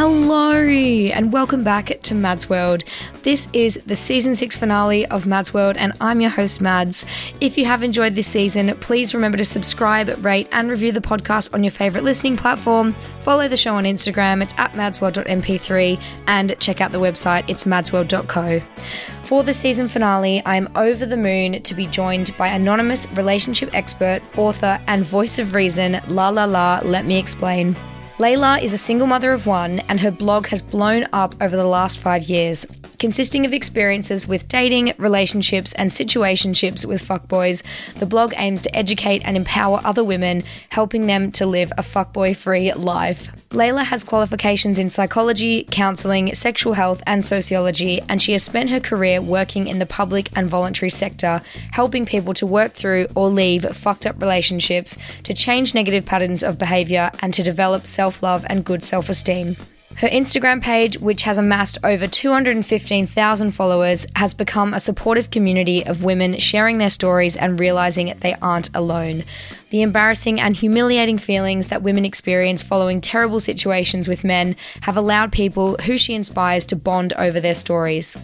Hello and welcome back to Mads World. This is the Season 6 finale of Mads World and I'm your host Mads. If you have enjoyed this season, please remember to subscribe, rate and review the podcast on your favourite listening platform. Follow the show on Instagram, it's at madsworld.mp3 and check out the website, it's madsworld.co. For the season finale, I am over the moon to be joined by anonymous relationship expert, author and voice of reason, La La La, Let Me Explain. Layla is a single mother of one and her blog has blown up over the last 5 years, consisting of experiences with dating, relationships and situationships with fuckboys. The blog aims to educate and empower other women, helping them to live a fuckboy-free life. Layla has qualifications in psychology, counselling, sexual health and sociology, and she has spent her career working in the public and voluntary sector, helping people to work through or leave fucked up relationships, to change negative patterns of behaviour and to develop self-love and good self-esteem. Her Instagram page, which has amassed over 215,000 followers, has become a supportive community of women sharing their stories and realising they aren't alone. The embarrassing and humiliating feelings that women experience following terrible situations with men have allowed people who she inspires to bond over their stories.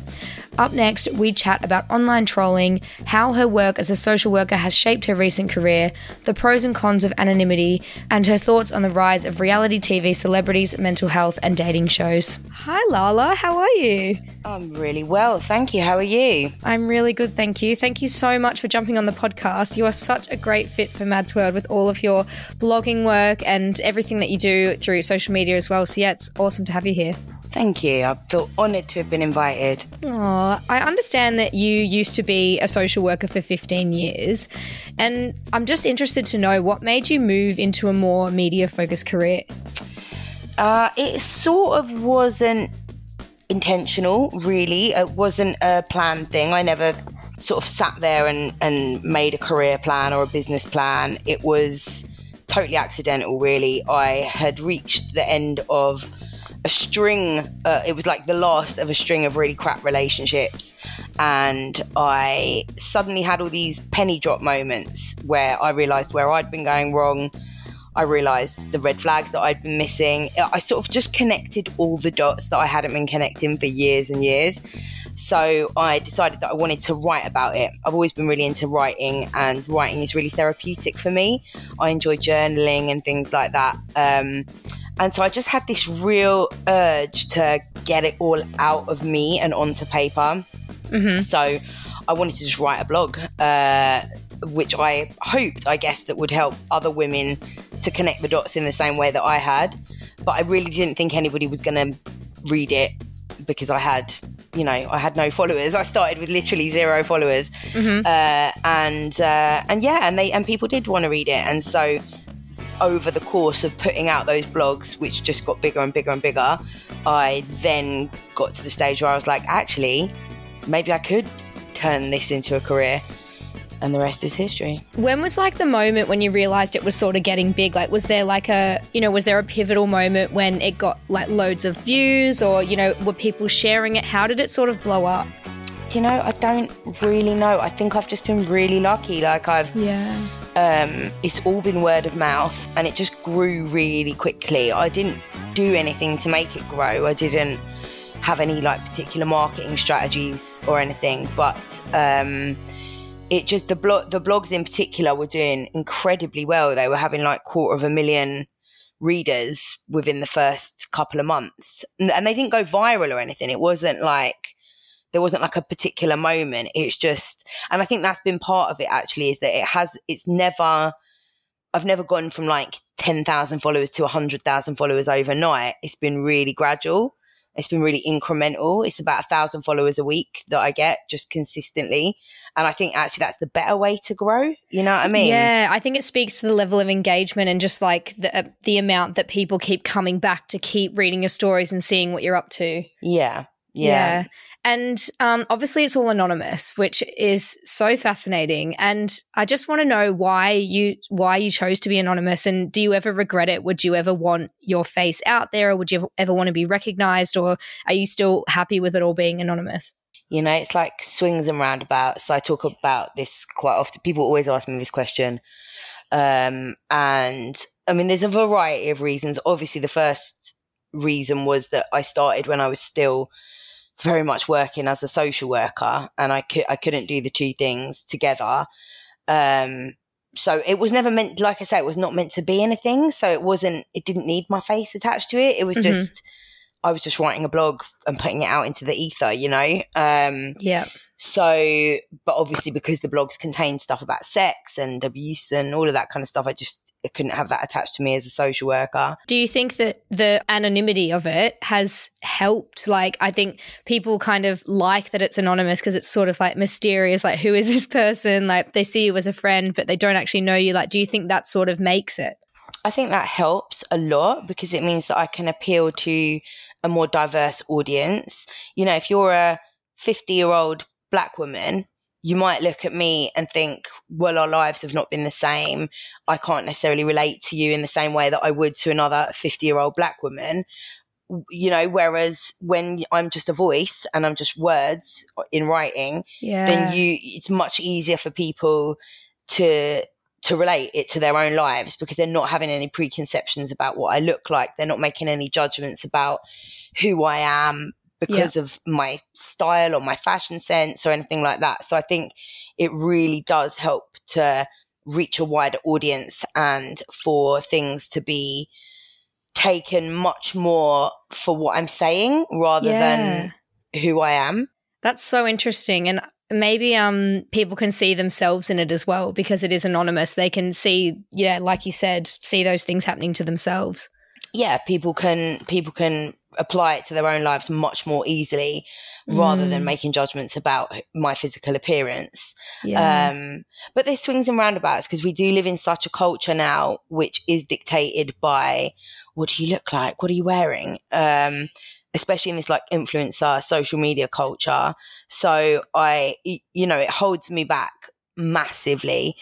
Up next, we chat about online trolling, how her work as a social worker has shaped her recent career, the pros and cons of anonymity, and her thoughts on the rise of reality TV celebrities, mental health, and dating shows. Hi, Lala. How are you? I'm really well, thank you. How are you? I'm really good, thank you. Thank you so much for jumping on the podcast. You are such a great fit for Mads World with all of your blogging work and everything that you do through social media as well. So yeah, it's awesome to have you here. Thank you. I feel honoured to have been invited. Aww, I understand that you used to be a social worker for 15 years and I'm just interested to know what made you move into a more media-focused career? It sort of wasn't intentional, really. It wasn't a planned thing. I never sort of sat there and made a career plan or a business plan. It was totally accidental, really. I had reached the end of a string, it was like the last of a string of really crap relationships, and I suddenly had all these penny drop moments where I realised where I'd been going wrong. I realised the red flags that I'd been missing. I sort of just connected all the dots that I hadn't been connecting for years and years. So I decided that I wanted to write about it. I've always been really into writing, and writing is really therapeutic for me. I enjoy journaling and things like that. And so I just had this real urge to get it all out of me and onto paper. Mm-hmm. So I wanted to just write a blog, which I hoped, I guess, that would help other women to connect the dots in the same way that I had. But I really didn't think anybody was going to read it because I had, I had no followers. I started with literally zero followers. Mm-hmm. And people did want to read it. And so over the course of putting out those blogs, which just got bigger and bigger and bigger, I then got to the stage where I was like, actually, maybe I could turn this into a career. And the rest is history. When was the moment when you realised it was sort of getting big? Was there a pivotal moment when it got loads of views, or, were people sharing it? How did it sort of blow up? I don't really know. I think I've just been really lucky. It's all been word of mouth and it just grew really quickly. I didn't do anything to make it grow. I didn't have any particular marketing strategies or anything, but it just, the blogs in particular were doing incredibly well. They were having 250,000 readers within the first couple of months. And they didn't go viral or anything. It wasn't like, there wasn't like a particular moment. It's just, and I think that's been part of it actually, is that I've never gone from like 10,000 followers to 100,000 followers overnight. It's been really gradual. It's been really incremental. It's about 1,000 followers a week that I get just consistently. And I think actually that's the better way to grow. You know what I mean? Yeah, I think it speaks to the level of engagement and just like the amount that people keep coming back to keep reading your stories and seeing what you're up to. Yeah. And obviously it's all anonymous, which is so fascinating. And I just want to know why you chose to be anonymous, and do you ever regret it? Would you ever want your face out there, or would you ever want to be recognised, or are you still happy with it all being anonymous? You know, it's like swings and roundabouts. I talk about this quite often. People always ask me this question. And I mean, there's a variety of reasons. Obviously, the first reason was that I started when I was still very much working as a social worker, and I couldn't do the two things together. So it was never meant, like I say, it was not meant to be anything. So it didn't need my face attached to it. It was just, I was just writing a blog and putting it out into the ether, you know? Yeah. So, but obviously because the blogs contained stuff about sex and abuse and all of that kind of stuff, I couldn't have that attached to me as a social worker. Do you think that the anonymity of it has helped? Like, I think people kind of like that it's anonymous because it's sort of like mysterious, like who is this person? Like they see you as a friend, but they don't actually know you. Like, do you think that sort of makes it? I think that helps a lot because it means that I can appeal to a more diverse audience. You know, if you're a 50-year-old Black woman, you might look at me and think, well, our lives have not been the same. I can't necessarily relate to you in the same way that I would to another 50-year-old Black woman, you know, whereas when I'm just a voice and I'm just words in writing, then it's much easier for people to relate it to their own lives because they're not having any preconceptions about what I look like. They're not making any judgments about who I am because of my style or my fashion sense or anything like that. So I think it really does help to reach a wider audience and for things to be taken much more for what I'm saying rather than who I am. That's so interesting. And maybe people can see themselves in it as well because it is anonymous. They can see, like you said, see those things happening to themselves. Yeah, people can apply it to their own lives much more easily rather than making judgments about my physical appearance. But there's swings and roundabouts because we do live in such a culture now which is dictated by what do you look like, what are you wearing, especially in this like influencer social media culture. So it holds me back massively.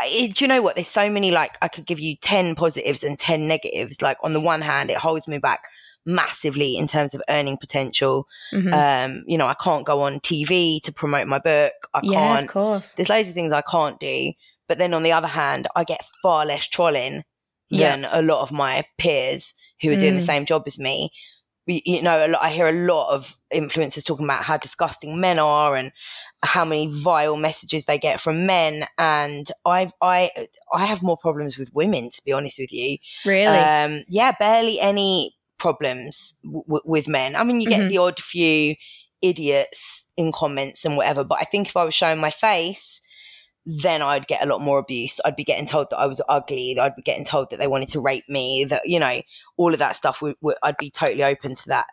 Do you know what? There's so many, like, I could give you 10 positives and 10 negatives. Like, on the one hand, it holds me back massively in terms of earning potential. I can't go on TV to promote my book. I can't. Of course. There's loads of things I can't do. But then on the other hand, I get far less trolling than a lot of my peers who are doing the same job as me. You know, I hear a lot of influencers talking about how disgusting men are and how many vile messages they get from men, and I have more problems with women, to be honest with you. Really? Barely any problems with men. I mean, you get the odd few idiots in comments and whatever, but I think if I was showing my face, then I'd get a lot more abuse. I'd be getting told that I was ugly. I'd be getting told that they wanted to rape me, that, you know, all of that stuff. I'd be totally open to that,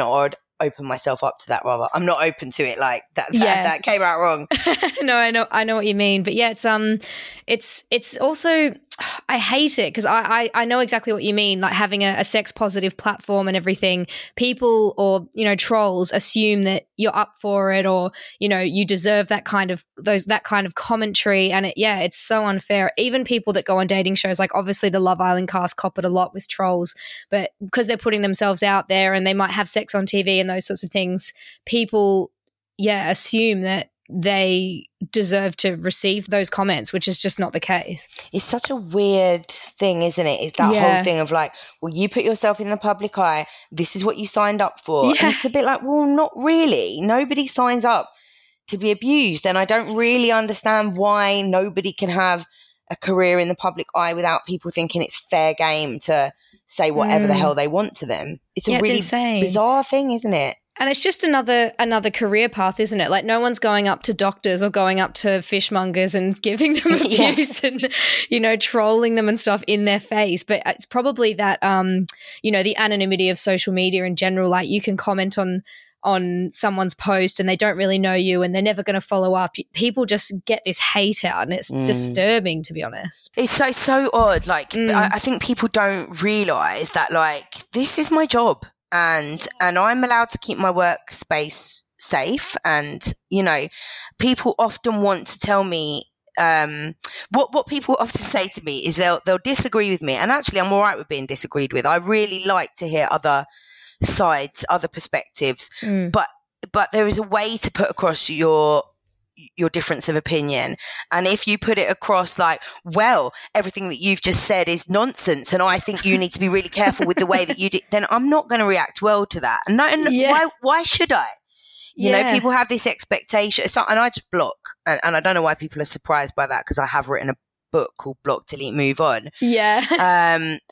or I'd open myself up to that rather. I'm not open to it, like that came out wrong. No, I know what you mean. But yeah, it's also, I hate it because I know exactly what you mean, like having a sex positive platform and everything. People or, trolls assume that you're up for it or, you deserve that kind of commentary. And it's so unfair. Even people that go on dating shows, like obviously the Love Island cast cop it a lot with trolls, but because they're putting themselves out there and they might have sex on TV and those sorts of things, people, assume that they deserve to receive those comments, which is just not the case. It's such a weird thing, isn't it? It's that whole thing of like, well, you put yourself in the public eye. This is what you signed up for. Yeah. And it's a bit like, well, not really. Nobody signs up to be abused. And I don't really understand why nobody can have a career in the public eye without people thinking it's fair game to say whatever the hell they want to them. It's a really bizarre thing, isn't it? And it's just another career path, isn't it? Like, no one's going up to doctors or going up to fishmongers and giving them abuse and, you know, trolling them and stuff in their face. But it's probably that, you know, the anonymity of social media in general. Like, you can comment on someone's post and they don't really know you and they're never going to follow up. People just get this hate out, and it's disturbing, to be honest. It's so odd. Like, I think people don't realise that, like, this is my job and I'm allowed to keep my workspace safe. And, you know, people often want to tell me, what people often say to me is they'll disagree with me. And actually, I'm all right with being disagreed with. I really like to hear other sides, other perspectives, but there is a way to put across your difference of opinion. And if you put it across like, well, everything that you've just said is nonsense and I think you need to be really careful with the way that you do, then I'm not going to react well to that. And why should I? You know, people have this expectation. So, and I just block. And I don't know why people are surprised by that, because I have written a book called Block, Delete, Move On. Yeah.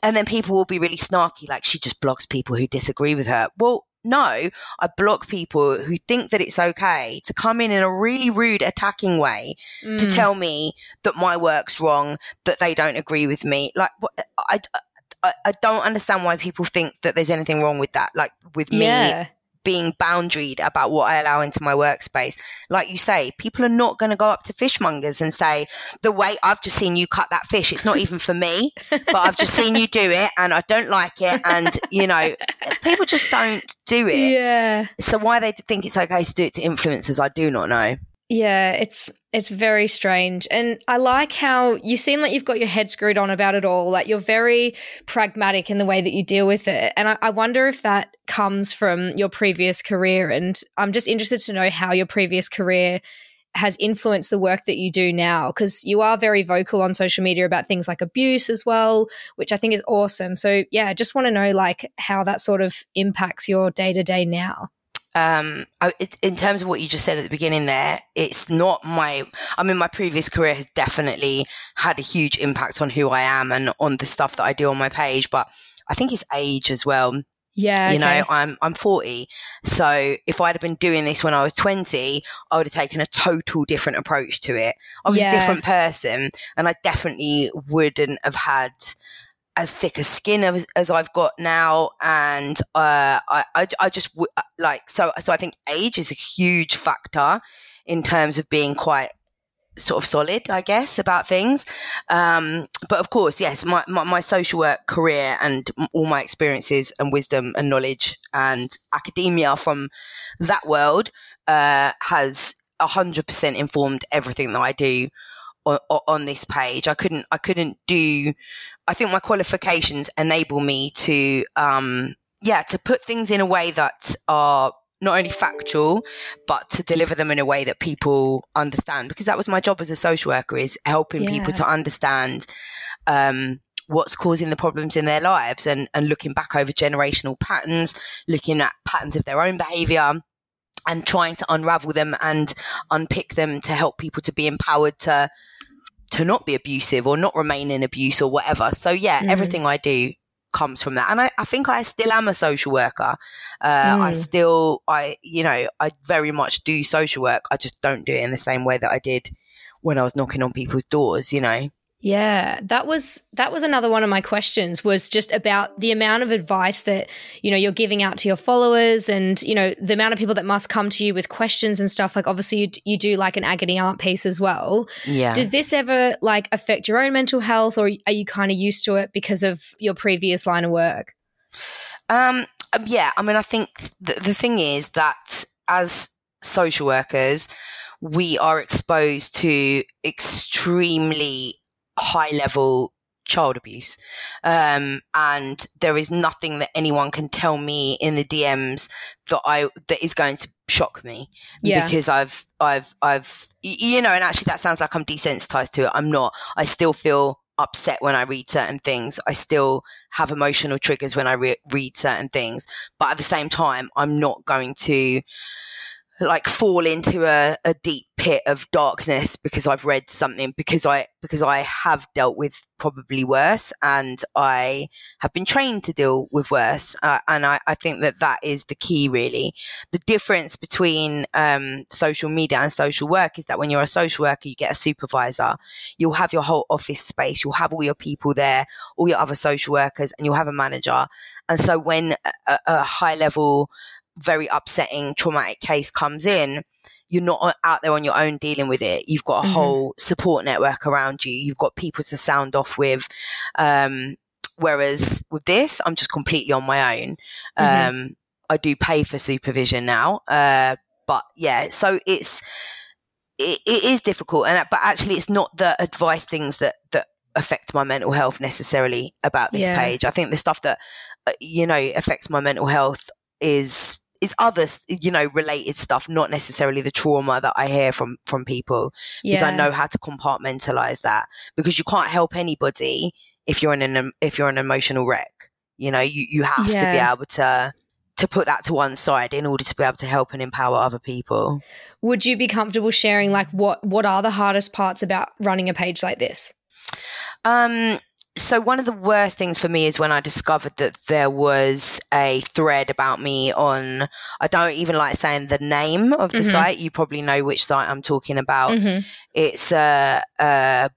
And then people will be really snarky, like, she just blocks people who disagree with her. Well, no, I block people who think that it's okay to come in a really rude, attacking way to tell me that my work's wrong, that they don't agree with me. Like, I don't understand why people think that there's anything wrong with that, like with me being boundaried about what I allow into my workspace. Like you say, people are not going to go up to fishmongers and say, the way I've just seen you cut that fish, it's not even for me, but I've just seen you do it and I don't like it. And, you know, people just don't do it. Yeah. So why they think it's okay to do it to influencers, I do not know. Yeah, it's very strange. And I like how you seem like you've got your head screwed on about it all. Like, you're very pragmatic in the way that you deal with it. And I wonder if that comes from your previous career. And I'm just interested to know how your previous career has influenced the work that you do now, because you are very vocal on social media about things like abuse as well, which I think is awesome. So, yeah, I just want to know, like, how that sort of impacts your day-to-day now. In terms of what you just said at the beginning there, it's not my previous career has definitely had a huge impact on who I am and on the stuff that I do on my page, but I think it's age as well. Yeah. You know, I'm 40. So if I'd have been doing this when I was 20, I would have taken a total different approach to it. I was a different person, and I definitely wouldn't have had as thick a skin as I've got now. And I I think age is a huge factor in terms of being quite sort of solid, I guess, about things. But of course, yes, my social work career and all my experiences and wisdom and knowledge and academia from that world has 100% informed everything that I do on this page. I think my qualifications enable me to put things in a way that are not only factual, but to deliver them in a way that people understand, because that was my job as a social worker, is helping people to understand what's causing the problems in their lives and looking back over generational patterns, looking at patterns of their own behaviour and trying to unravel them and unpick them to help people to be empowered to not be abusive or not remain in abuse or whatever. So everything I do comes from that. And I think I still am a social worker. I very much do social work. I just don't do it in the same way that I did when I was knocking on people's doors, you know. Yeah, that was another one of my questions, was just about the amount of advice that, you know, you're giving out to your followers and, you know, the amount of people that must come to you with questions and stuff. Like, obviously you do like an agony aunt piece as well. Yeah. Does this ever like affect your own mental health, or are you kind of used to it because of your previous line of work? Yeah, I mean, I think the thing is that as social workers, we are exposed to extremely high-level child abuse, and there is nothing that anyone can tell me in the DMs that is going to shock me, because I've you know. And actually, that sounds like I'm desensitized to it. I'm not. I still feel upset when I read certain things. I still have emotional triggers when I read certain things. But at the same time, I'm not going to like fall into a deep pit of darkness because I've read something, because I have dealt with probably worse, and I have been trained to deal with worse. And I think that is the key, really. The difference between social media and social work is that when you're a social worker, you get a supervisor, you'll have your whole office space, you'll have all your people there, all your other social workers, and you'll have a manager. And so when a high level, very upsetting, traumatic case comes in, you're not out there on your own dealing with it. You've got a whole support network around you. You've got people to sound off with. Whereas with this, I'm just completely on my own. I do pay for supervision now. But yeah, so it is difficult. But actually it's not the advice things that affect my mental health necessarily about this page. I think the stuff that, affects my mental health is other, related stuff, not necessarily the trauma that I hear from people, because I know how to compartmentalize that, because you can't help anybody if you're an emotional wreck. You have to be able to put that to one side in order to be able to help and empower other people. Would you be comfortable sharing like what are the hardest parts about running a page like this? So one of the worst things for me is when I discovered that there was a thread about me on, I don't even like saying the name of the site. You probably know which site I'm talking about. It's a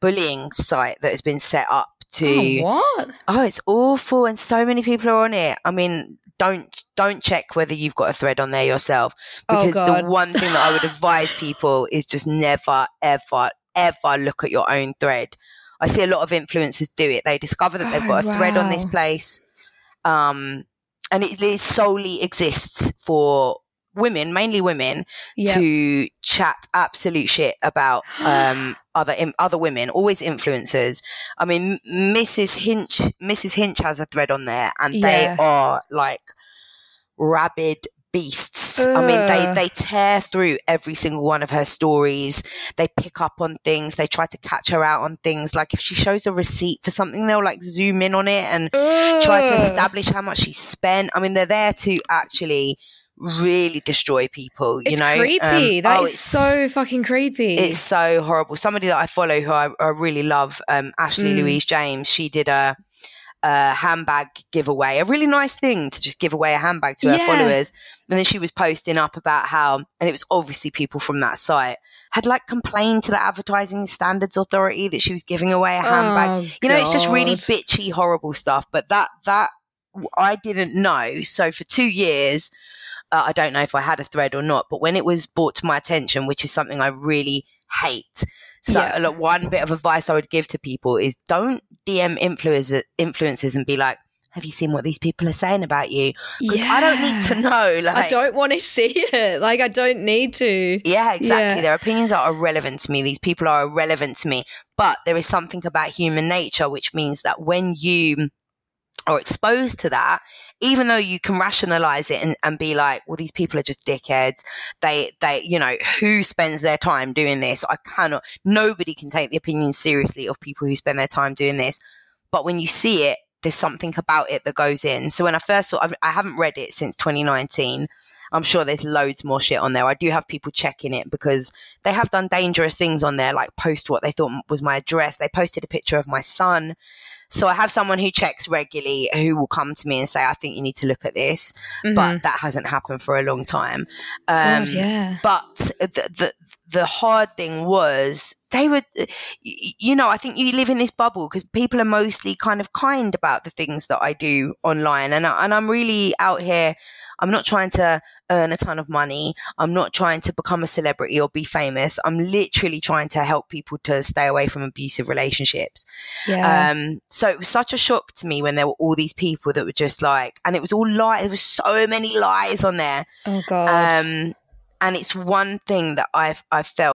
bullying site that has been set up to. Oh, what? Oh, it's awful. And so many people are on it. I mean, don't check whether you've got a thread on there yourself, because the one thing that I would advise people is just never, ever, ever look at your own thread. I see a lot of influencers do it. They discover that they've got a thread on this place. And it solely exists for women, mainly women, to chat absolute shit about other women, always influencers. I mean, Mrs. Hinch has a thread on there, and they are like rabid beasts. Ugh. I mean, they tear through every single one of her stories. They pick up on things. They try to catch her out on things. Like if she shows a receipt for something, they'll like zoom in on it and try to establish how much she spent. I mean, they're there to actually really destroy people. It's creepy. It's so fucking creepy. It's so horrible. Somebody that I follow who I really love, Ashley Louise James, she did a handbag giveaway, a really nice thing to just give away a handbag to her followers. And then she was posting up about how, and it was obviously people from that site had like complained to the Advertising Standards Authority that she was giving away a handbag. It's just really bitchy, horrible stuff. But that I didn't know. So for 2 years, I don't know if I had a thread or not, but when it was brought to my attention, which is something I really hate. So like, one bit of advice I would give to people is don't DM influencers and be like, have you seen what these people are saying about you? Because I don't need to know. Like, I don't want to see it. Like, I don't need to. Yeah, exactly. Yeah. Their opinions are irrelevant to me. These people are irrelevant to me. But there is something about human nature, which means that when you are exposed to that, even though you can rationalize it and be like, well, these people are just dickheads. They, who spends their time doing this? Nobody can take the opinion seriously of people who spend their time doing this. But when you see it, there's something about it that goes in. So when I first saw, I haven't read it since 2019. I'm sure there's loads more shit on there. I do have people checking it because they have done dangerous things on there, like post what they thought was my address. They posted a picture of my son. So I have someone who checks regularly who will come to me and say, I think you need to look at this. But that hasn't happened for a long time. But the hard thing was they were, I think you live in this bubble because people are mostly kind of kind about the things that I do online. And I'm really out here. I'm not trying to earn a ton of money. I'm not trying to become a celebrity or be famous. I'm literally trying to help people to stay away from abusive relationships. So it was such a shock to me when there were all these people that were just like, and it was all lies. There was so many lies on there. Oh God. And it's one thing that I've felt.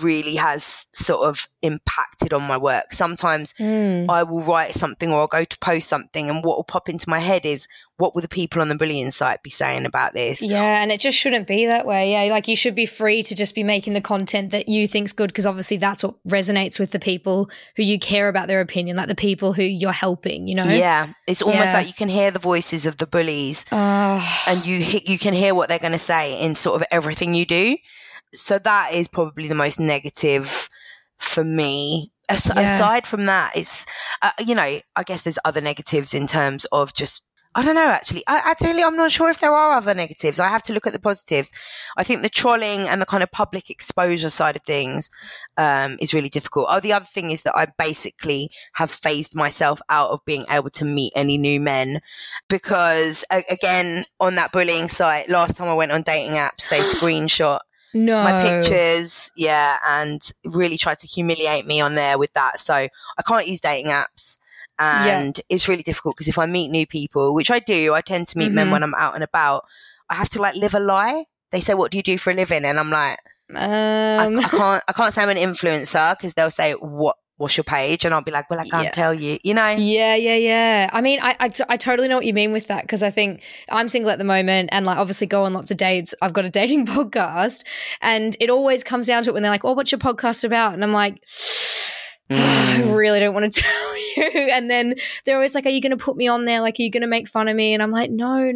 Really has sort of impacted on my work. Sometimes I will write something or I'll go to post something, and what will pop into my head is, what will the people on the Brilliant site be saying about this? Yeah, and it just shouldn't be that way. Yeah, like you should be free to just be making the content that you think's good, because obviously that's what resonates with the people who you care about their opinion, like the people who you're helping, you know? Yeah, it's almost like you can hear the voices of the bullies and you can hear what they're going to say in sort of everything you do. So that is probably the most negative for me. Aside from that, it's, I guess there's other negatives in terms of just, I don't know, actually. Actually, I'm not sure if there are other negatives. I have to look at the positives. I think the trolling and the kind of public exposure side of things is really difficult. Oh, the other thing is that I basically have phased myself out of being able to meet any new men because, again, on that bullying site, last time I went on dating apps, they screenshot my pictures, and really tried to humiliate me on there with that. So I can't use dating apps, and it's really difficult because if I meet new people, which I do, I tend to meet men when I'm out and about, I have to like live a lie. They say, what do you do for a living? And I'm like, I can't say I'm an influencer because they'll say, what's your page? And I'll be like, well, I can't tell you, you know? Yeah. I mean, I totally know what you mean with that, because I think I'm single at the moment and like obviously go on lots of dates. I've got a dating podcast and it always comes down to it when they're like, oh, what's your podcast about? And I'm like, I really don't want to tell you. And then they're always like, are you going to put me on there? Like, are you going to make fun of me? And I'm like, no.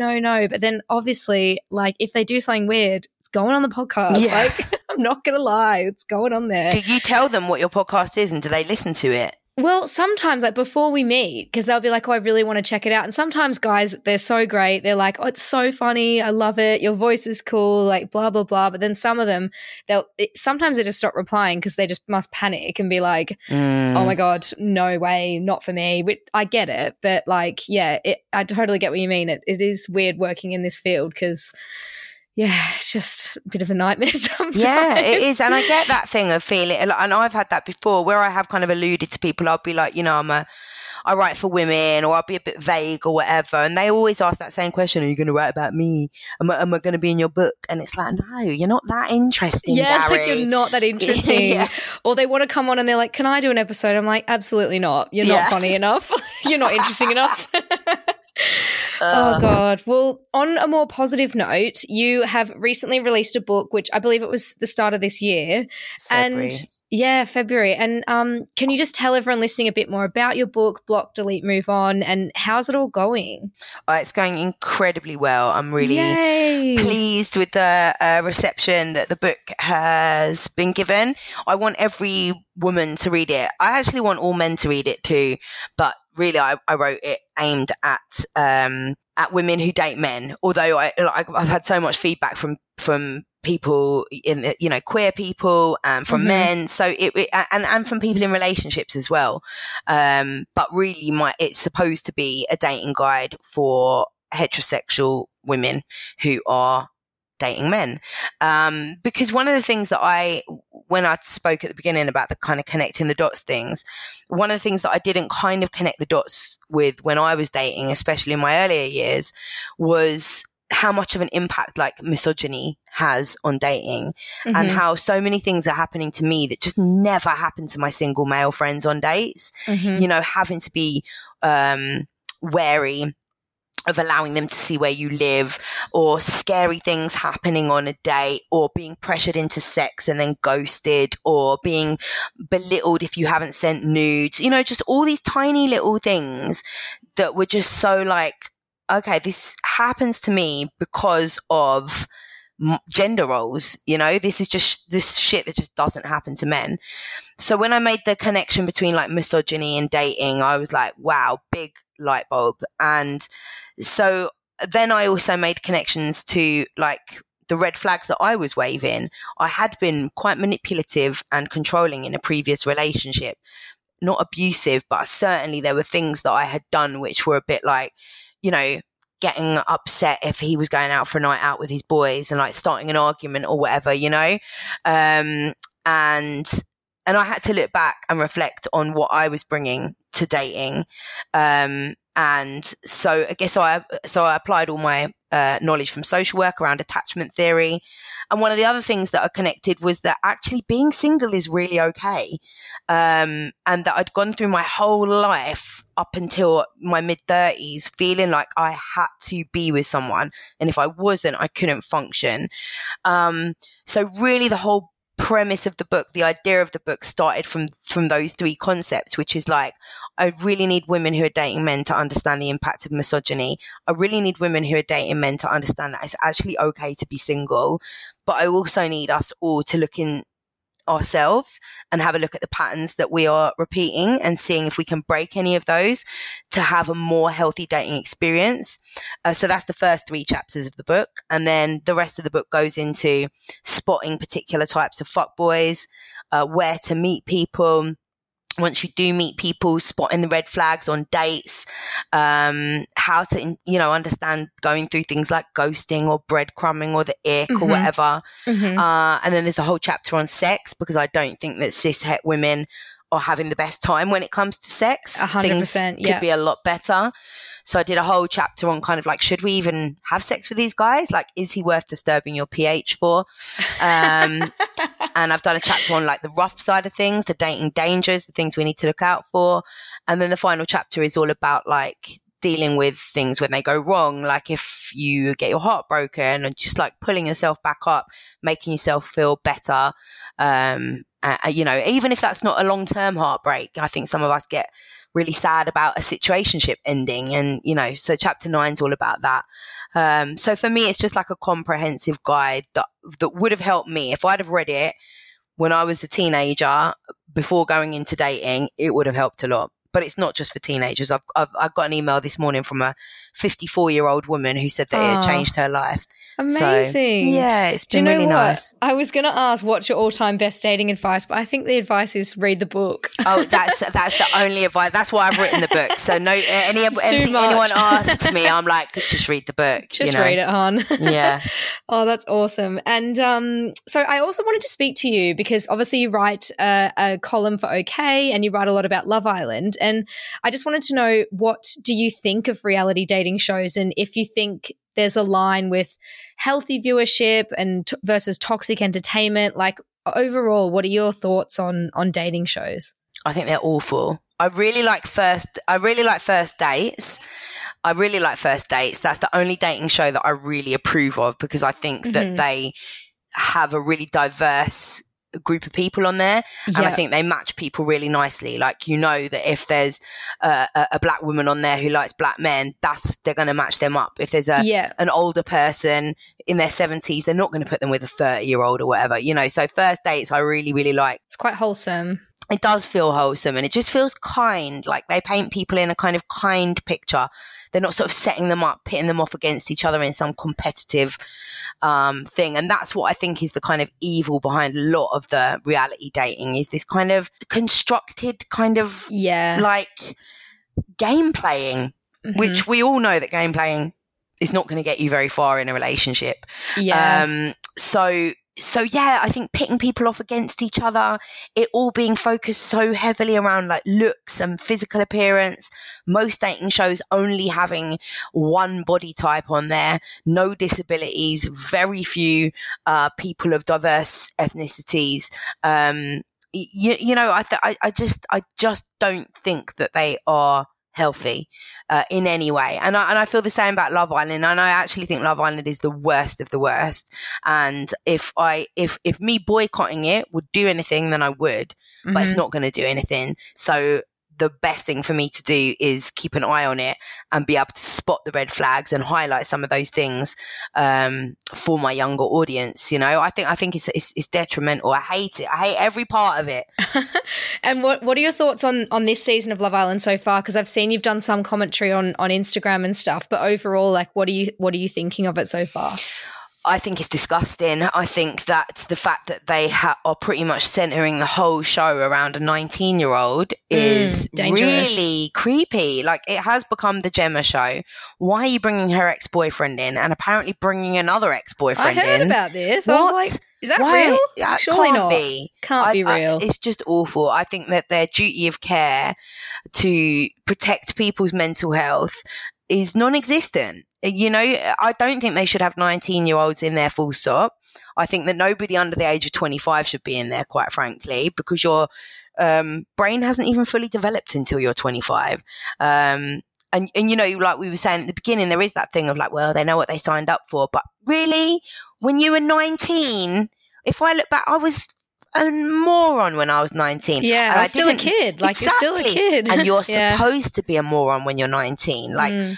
But then obviously, like if they do something weird, it's going on the podcast. Yeah. Like, I'm not going to lie. It's going on there. Do you tell them what your podcast is and do they listen to it? Well, sometimes like before we meet, because they'll be like, oh, I really want to check it out. And sometimes guys, they're so great. They're like, oh, it's so funny. I love it. Your voice is cool, like blah, blah, blah. But then some of them, sometimes they just stop replying because they just must panic and be like, oh my God, no way, not for me. I get it. But like, yeah, I totally get what you mean. It is weird working in this field because it's just a bit of a nightmare sometimes. Yeah, it is. And I get that thing of feeling, and I've had that before where I have kind of alluded to people. I'll be like, I write for women, or I'll be a bit vague or whatever. And they always ask that same question, are you going to write about me? Am I going to be in your book? And it's like, no, you're not that interesting, Gary. Yeah, like you're not that interesting. Or they want to come on and they're like, can I do an episode? I'm like, absolutely not. You're not funny enough. You're not interesting enough. Oh, God. Well, on a more positive note, you have recently released a book, which I believe it was the start of this year. February. February. And can you just tell everyone listening a bit more about your book, Block, Delete, Move On, and how's it all going? It's going incredibly well. I'm really pleased with the reception that the book has been given. I want every woman to read it. I actually want all men to read it too, but really I wrote it aimed at at women who date men. Although I've had so much feedback from people in, you know, queer people and from mm-hmm. men. So it and from people in relationships as well. But really, it's supposed to be a dating guide for heterosexual women who are dating men. Because one of the things that when I spoke at the beginning about the kind of connecting the dots things, one of the things that I didn't kind of connect the dots with when I was dating, especially in my earlier years, was how much of an impact like misogyny has on dating mm-hmm. and how so many things are happening to me that just never happened to my single male friends on dates, mm-hmm. you know, having to be wary of allowing them to see where you live, or scary things happening on a date, or being pressured into sex and then ghosted, or being belittled if you haven't sent nudes, you know, just all these tiny little things that were just so like, okay, this happens to me because of gender roles, you know, this is just this shit that just doesn't happen to men. So when I made the connection between like misogyny and dating, I was like, wow, big light bulb. And so then I also made connections to like the red flags that I was waving. I had been quite manipulative and controlling in a previous relationship, not abusive, but certainly there were things that I had done which were a bit like, you know, getting upset if he was going out for a night out with his boys and like starting an argument or whatever, you know, and I had to look back and reflect on what I was bringing to dating, and so I guess I applied all my knowledge from social work around attachment theory. And one of the other things that I connected was that actually being single is really okay, and that I'd gone through my whole life up until my mid-30s feeling like I had to be with someone, and if I wasn't, I couldn't function. So really the whole premise of the book, the idea of the book, started from those three concepts, which is like, I really need women who are dating men to understand the impact of misogyny. I really need women who are dating men to understand that it's actually okay to be single, but I also need us all to look in ourselves and have a look at the patterns that we are repeating and seeing if we can break any of those to have a more healthy dating experience. So that's the first three chapters of the book. And then the rest of the book goes into spotting particular types of fuckboys, where to meet people. Once you do meet people, spotting the red flags on dates, how to, you know, understand going through things like ghosting or breadcrumbing or the ick mm-hmm. or whatever. Mm-hmm. And then there's a whole chapter on sex, because I don't think that cis het women are having the best time when it comes to sex. 100%, things could be a lot better. So I did a whole chapter on kind of like, should we even have sex with these guys? Like, is he worth disturbing your pH for? And I've done a chapter on like the rough side of things, the dating dangers, the things we need to look out for. And then the final chapter is all about like dealing with things when they go wrong, like if you get your heart broken, and just like pulling yourself back up, making yourself feel better. You know, even if that's not a long-term heartbreak, I think some of us get really sad about a situationship ending, and, you know, so chapter 9 is all about that. So for me, it's just like a comprehensive guide that would have helped me if I'd have read it when I was a teenager before going into dating. It would have helped a lot. But it's not just for teenagers. I got an email this morning from a 54-year-old woman who said that it had changed her life. Amazing. So, yeah, it's been really nice. I was going to ask, what's your all-time best dating advice? But I think the advice is read the book. Oh, that's the only advice. That's why I've written the book. So no, anything anyone asks me, I'm like, just read the book. Just you know? Read it, hon. Yeah. Oh, that's awesome. And so I also wanted to speak to you because obviously you write a column for OK, and you write a lot about Love Island. And I just wanted to know, what do you think of reality dating shows, and if you think there's a line with healthy viewership and versus toxic entertainment? Like, overall, what are your thoughts on dating shows? I think they're awful. I really like First Dates. That's the only dating show that I really approve of, because I think mm-hmm. that they have a really diverse group of people on there, and I think they match people really nicely. Like, you know that if there's a black woman on there who likes black men, they're going to match them up. If there's an older person in their 70s, they're not going to put them with a 30-year-old or whatever, you know. So First Dates I really, really like. It's quite wholesome. it does feel wholesome, and it just feels kind. Like they paint people in a kind of kind picture. They're not sort of setting them up, pitting them off against each other in some competitive thing. And that's what I think is the kind of evil behind a lot of the reality dating, is this kind of constructed kind of like game playing, which we all know that game playing is not going to get you very far in a relationship. So yeah, I think pitting people off against each other, it all being focused so heavily around like looks and physical appearance, most dating shows only having one body type on there, no disabilities, very few people of diverse ethnicities. I just don't think that they are healthy in any way, and I feel the same about Love Island. And I actually think Love Island is the worst of the worst, and if me boycotting it would do anything, then I would, but it's not going to do anything. So the best thing for me to do is keep an eye on it and be able to spot the red flags and highlight some of those things for my younger audience. You know, I think it's detrimental. I hate it. I hate every part of it. And what are your thoughts on this season of Love Island so far? Because I've seen you've done some commentary on Instagram and stuff, but overall, like, what are you thinking of it so far? I think it's disgusting. I think that the fact that they are pretty much centering the whole show around a 19-year-old is dangerous. Really creepy. Like, it has become the Gemma show. Why are you bringing her ex-boyfriend in, and apparently bringing another ex-boyfriend in? I heard about this. What? I was like, is that real? Surely not. Can't be real. It's just awful. I think that their duty of care to protect people's mental health is non-existent. You know, I don't think they should have 19-year-olds in there, full stop. I think that nobody under the age of 25 should be in there, quite frankly, because your brain hasn't even fully developed until you're 25. And you know, like we were saying at the beginning, there is that thing of like, well, they know what they signed up for. But really, when you were 19, if I look back, I was a moron when I was 19. Yeah, and I was still a kid. Like, exactly. You're still a kid. And you're supposed to be a moron when you're 19. Like,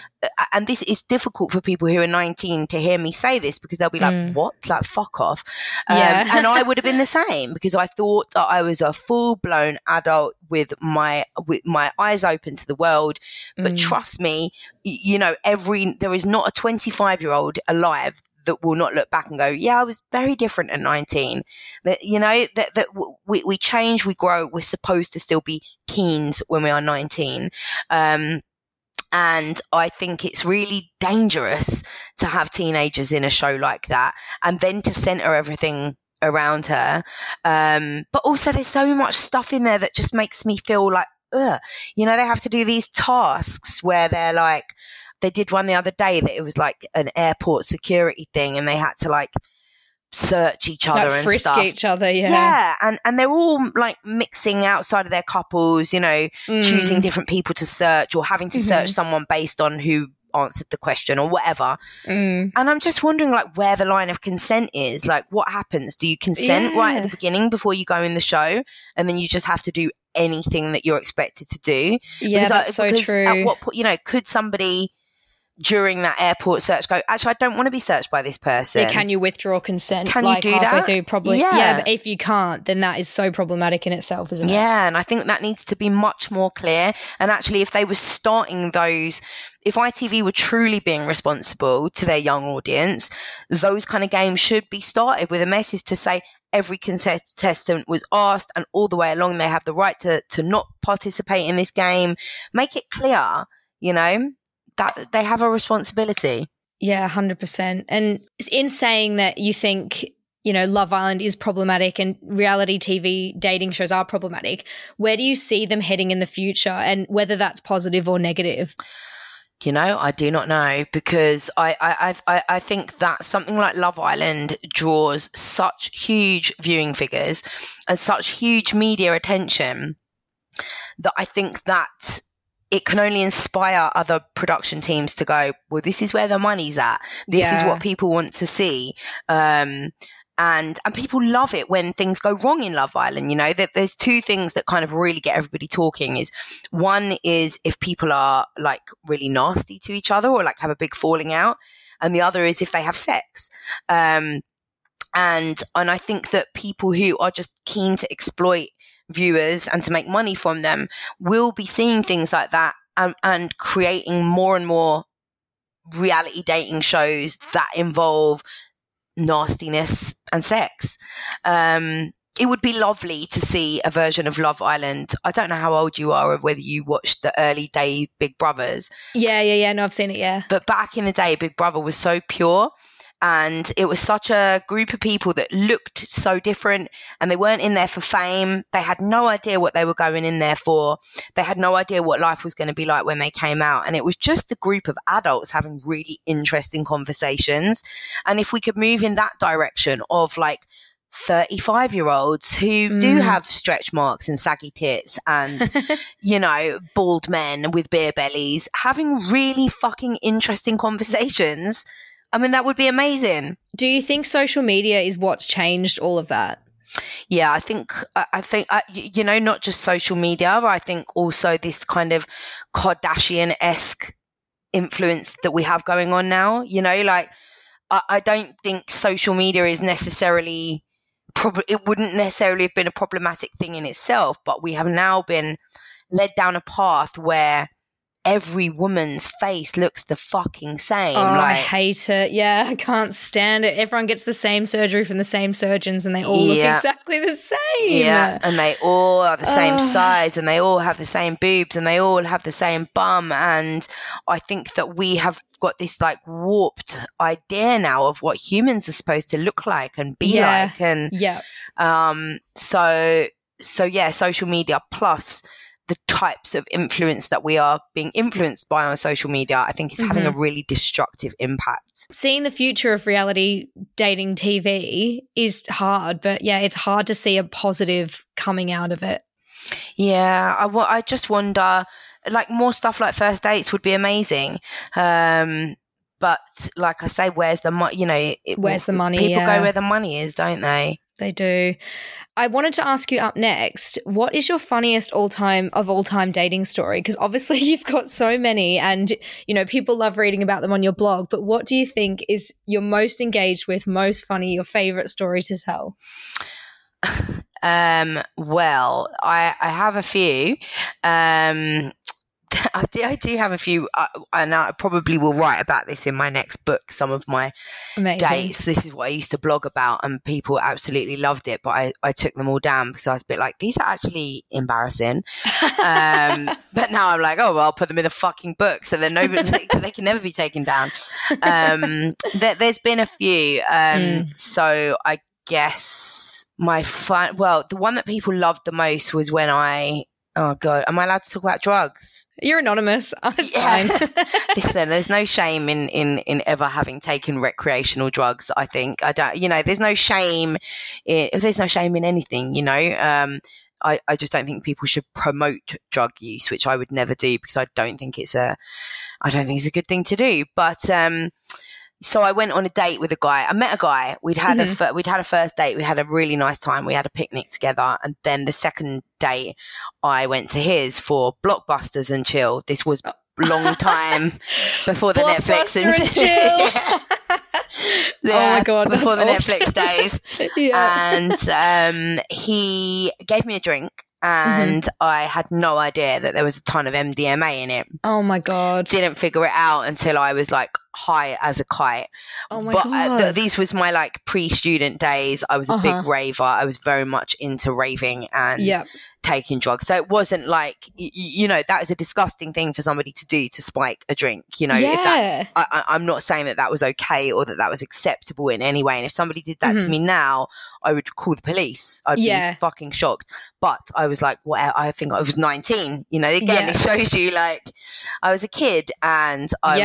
and this is difficult for people who are 19 to hear me say this, because they'll be like, what? Like, fuck off. And I would have been the same, because I thought that I was a full-blown adult with my eyes open to the world. But trust me, you know, there is not a 25-year-old alive that will not look back and go, yeah, I was very different at 19. That, you know, that we change, we grow, we're supposed to still be teens when we are 19. And I think it's really dangerous to have teenagers in a show like that, and then to center everything around her. But also there's so much stuff in there that just makes me feel like, ugh. You know, they have to do these tasks where they're like, they did one the other day that it was like an airport security thing, and they had to like search each other, like, and frisk stuff. Each other, yeah. And they're all like mixing outside of their couples, you know, choosing different people to search, or having to search someone based on who answered the question or whatever. And I'm just wondering, like, where the line of consent is. Like, what happens? Do you consent right at the beginning before you go in the show, and then you just have to do anything that you're expected to do? Yeah, because true. At what point, you know, could somebody during that airport search go, actually, I don't want to be searched by this person? Yeah, can you withdraw consent? Can you do that? Through, probably, yeah, but if you can't, then that is so problematic in itself, isn't it? Yeah, and I think that needs to be much more clear. And actually, if they were starting those, if ITV were truly being responsible to their young audience, those kind of games should be started with a message to say every contestant was asked, and all the way along they have the right to not participate in this game. Make it clear, you know, that they have a responsibility. Yeah, 100%. And in saying that, you think, you know, Love Island is problematic and reality TV dating shows are problematic. Where do you see them heading in the future, and whether that's positive or negative? You know, I do not know, because I think that something like Love Island draws such huge viewing figures and such huge media attention that I think that it can only inspire other production teams to go, well, this is where the money's at. This is what people want to see. And people love it when things go wrong in Love Island. You know, that there's two things that kind of really get everybody talking. Is one is if people are like really nasty to each other, or like have a big falling out, and the other is if they have sex. And I think that people who are just keen to exploit viewers and to make money from them, will be seeing things like that and creating more and more reality dating shows that involve nastiness and sex. It would be lovely to see a version of Love Island. I don't know how old you are or whether you watched the early day Big Brothers. Yeah. No, I've seen it, yeah. But back in the day, Big Brother was so pure and it was such a group of people that looked so different and they weren't in there for fame. They had no idea what they were going in there for. They had no idea what life was going to be like when they came out. And it was just a group of adults having really interesting conversations. And if we could move in that direction of like, 35-year-olds who do have stretch marks and saggy tits and, you know, bald men with beer bellies having really fucking interesting conversations. I mean, that would be amazing. Do you think social media is what's changed all of that? Yeah, I think, you know, not just social media, but I think also this kind of Kardashian-esque influence that we have going on now, you know, like I don't think social media is necessarily it wouldn't necessarily have been a problematic thing in itself, but we have now been led down a path where every woman's face looks the fucking same. Oh, like, I hate it. Yeah, I can't stand it. Everyone gets the same surgery from the same surgeons and they all look exactly the same. Yeah, and they all are the same size and they all have the same boobs and they all have the same bum. And I think that we have got this like warped idea now of what humans are supposed to look like and be like. And so, social media plus the types of influence that we are being influenced by on social media, I think is having a really destructive impact. Seeing the future of reality dating TV is hard, but yeah, it's hard to see a positive coming out of it. Yeah, I just wonder, like more stuff like First Dates would be amazing. But like I say, where's the money? You know, where's the money? People go where the money is, don't they? They do. I wanted to ask you up next, what is your funniest all-time dating story? Because obviously you've got so many and, you know, people love reading about them on your blog, but what do you think is your most engaged with, most funny, your favourite story to tell? Well, I have a few. I do have a few, and I probably will write about this in my next book, some of my dates. This is what I used to blog about and people absolutely loved it, but I took them all down because I was a bit like, these are actually embarrassing. But now I'm like, oh, well, I'll put them in a fucking book so then nobody's like, they can never be taken down. There's been a few. So I guess the one that people loved the most was when oh, God. Am I allowed to talk about drugs? You're anonymous. It's fine. Listen, there's no shame in ever having taken recreational drugs, I think. There's no shame. There's no shame in anything, you know. I just don't think people should promote drug use, which I would never do because I don't think it's a good thing to do. But so I went on a date with a guy. I met a guy. We'd had a first date. We had a really nice time. We had a picnic together. And then the second date, I went to his for Blockbusters and chill. This was a long time before the Netflix and chill. Oh my God. Before the Netflix days. And he gave me a drink. And I had no idea that there was a ton of MDMA in it. Oh, my God. Didn't figure it out until I was, like, high as a kite. Oh, my God. But these was my, like, pre-student days. I was a big raver. I was very much into raving and taking drugs. So it wasn't like, you know, that is a disgusting thing for somebody to do, to spike a drink. You know, I'm not saying that that was okay or that that was acceptable in any way. And if somebody did that to me now, I would call the police. I'd be fucking shocked. But I was like, well, I think I was 19. You know, again, it shows you like I was a kid and I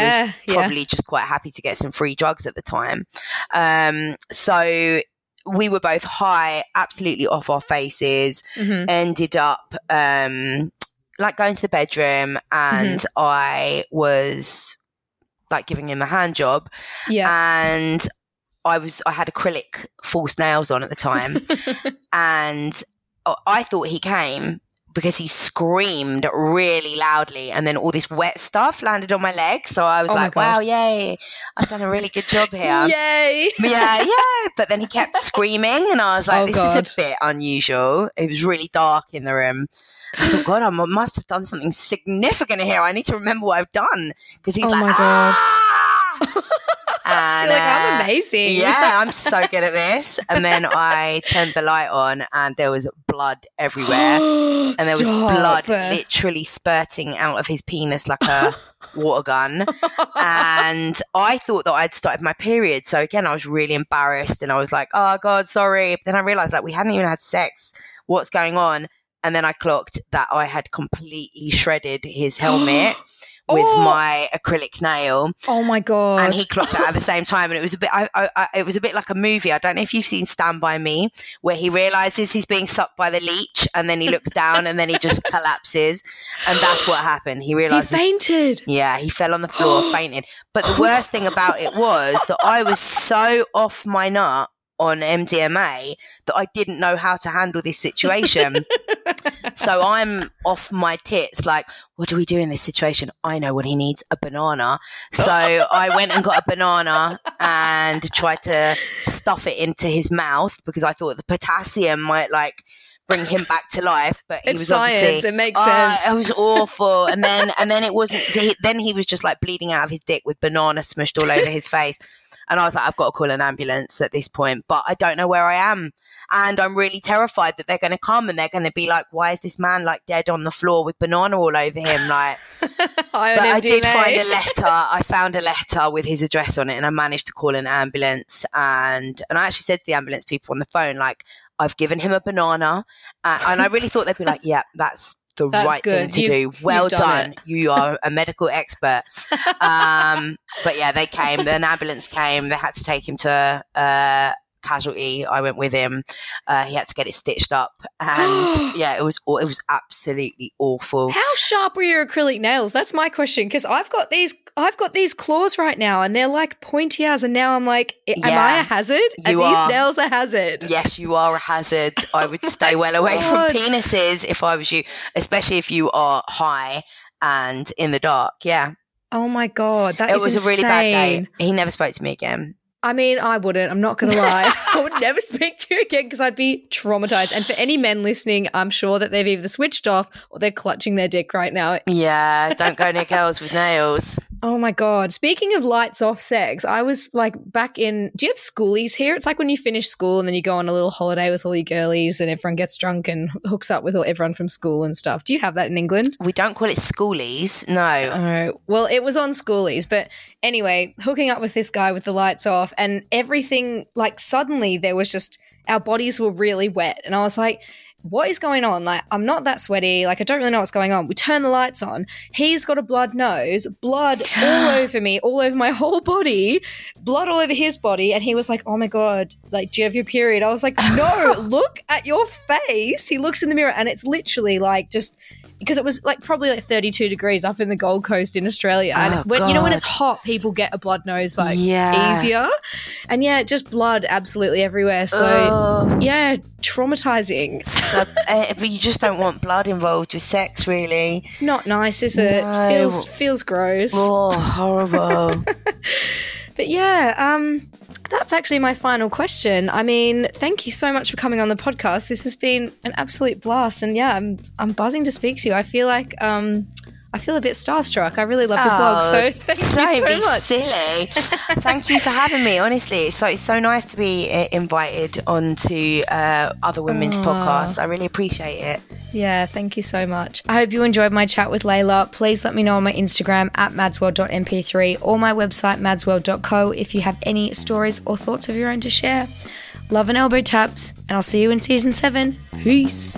was probably just quite happy to get some free drugs at the time. So we were both high, absolutely off our faces, ended up like going to the bedroom and I was like giving him a hand job and I had acrylic false nails on at the time and I thought he came. because he screamed really loudly and then all this wet stuff landed on my legs. So I was like, wow, yay, I've done a really good job here. Yay. Yeah. But then he kept screaming and I was like, this is a bit unusual. It was really dark in the room. I thought, God, I must have done something significant here. I need to remember what I've done. Because he's like, and, you're like, I'm amazing. Yeah, I'm so good at this. And then I turned the light on and there was blood everywhere. And there was blood literally spurting out of his penis like a water gun. And I thought that I'd started my period. So again, I was really embarrassed and I was like, oh God, sorry. But then I realized like we hadn't even had sex. What's going on? And then I clocked that I had completely shredded his helmet with my acrylic nail. Oh my God. And he clocked that at the same time. And it was a bit, it was a bit like a movie. I don't know if you've seen Stand By Me, where he realizes he's being sucked by the leech and then he looks down and then he just collapses. And that's what happened. He realized. He fainted. Yeah. He fell on the floor, fainted. But the worst thing about it was that I was so off my nut on MDMA that I didn't know how to handle this situation. So I'm off my tits like, what do we do in this situation? I know what he needs, a banana. So I went and got a banana and tried to stuff it into his mouth because I thought the potassium might like bring him back to life. But he was obviously, it makes sense. It was awful. And then it wasn't, then he was just like bleeding out of his dick with banana smushed all over his face. And I was like, I've got to call an ambulance at this point, but I don't know where I am. And I'm really terrified that they're going to come and they're going to be like, why is this man like dead on the floor with banana all over him? Like, but I did find a letter. I found a letter with his address on it and I managed to call an ambulance. And I actually said to the ambulance people on the phone, like, I've given him a banana. And I really thought they'd be like, yeah, that's right good. Thing to do. Well done. You are a medical expert. But yeah, they came. An ambulance came. They had to take him to casualty. I went with him. He had to get it stitched up. And yeah, it was absolutely awful. How sharp were your acrylic nails? That's my question, because I've got these claws right now and they're like pointy as, and now I'm like, am I a hazard? Are these nails a hazard? Yes, you are a hazard. I would stay well away from penises if I was you, especially if you are high and in the dark. Yeah. Oh my God. It was insane. A really bad day. He never spoke to me again. I mean, I wouldn't. I'm not going to lie. I would never speak to you again because I'd be traumatized. And for any men listening, I'm sure that they've either switched off or they're clutching their dick right now. Yeah, don't go near girls with nails. Oh, my God. Speaking of lights off sex, I was like back in – do you have schoolies here? It's like when you finish school and then you go on a little holiday with all your girlies and everyone gets drunk and hooks up with everyone from school and stuff. Do you have that in England? We don't call it schoolies, no. Oh, well, it was on schoolies. But anyway, hooking up with this guy with the lights off and everything, like suddenly there was just – our bodies were really wet and I was like – what is going on? Like, I'm not that sweaty. Like, I don't really know what's going on. We turn the lights on. He's got a blood nose, blood all over me, all over my whole body, blood all over his body. And he was like, oh my God, like, do you have your period? I was like, no, look at your face. He looks in the mirror and it's literally like just because it was like probably like 32 degrees up in the Gold Coast in Australia. And when it's hot, people get a blood nose like easier. And yeah, just blood absolutely everywhere. So yeah, traumatizing. So, but you just don't want blood involved with sex, really. It's not nice, is it? No. Feels gross. Oh, horrible. But yeah, that's actually my final question. I mean, thank you so much for coming on the podcast. This has been an absolute blast. And yeah, I'm buzzing to speak to you. I feel like I feel a bit starstruck. I really love your blog. So thank you so much. Silly. Thank you for having me. Honestly, it's so nice to be invited onto other women's podcasts. I really appreciate it. Yeah, thank you so much. I hope you enjoyed my chat with Layla. Please let me know on my Instagram at madsworld.mp3 or my website madsworld.co if you have any stories or thoughts of your own to share. Love and elbow taps, and I'll see you in season 7. Peace.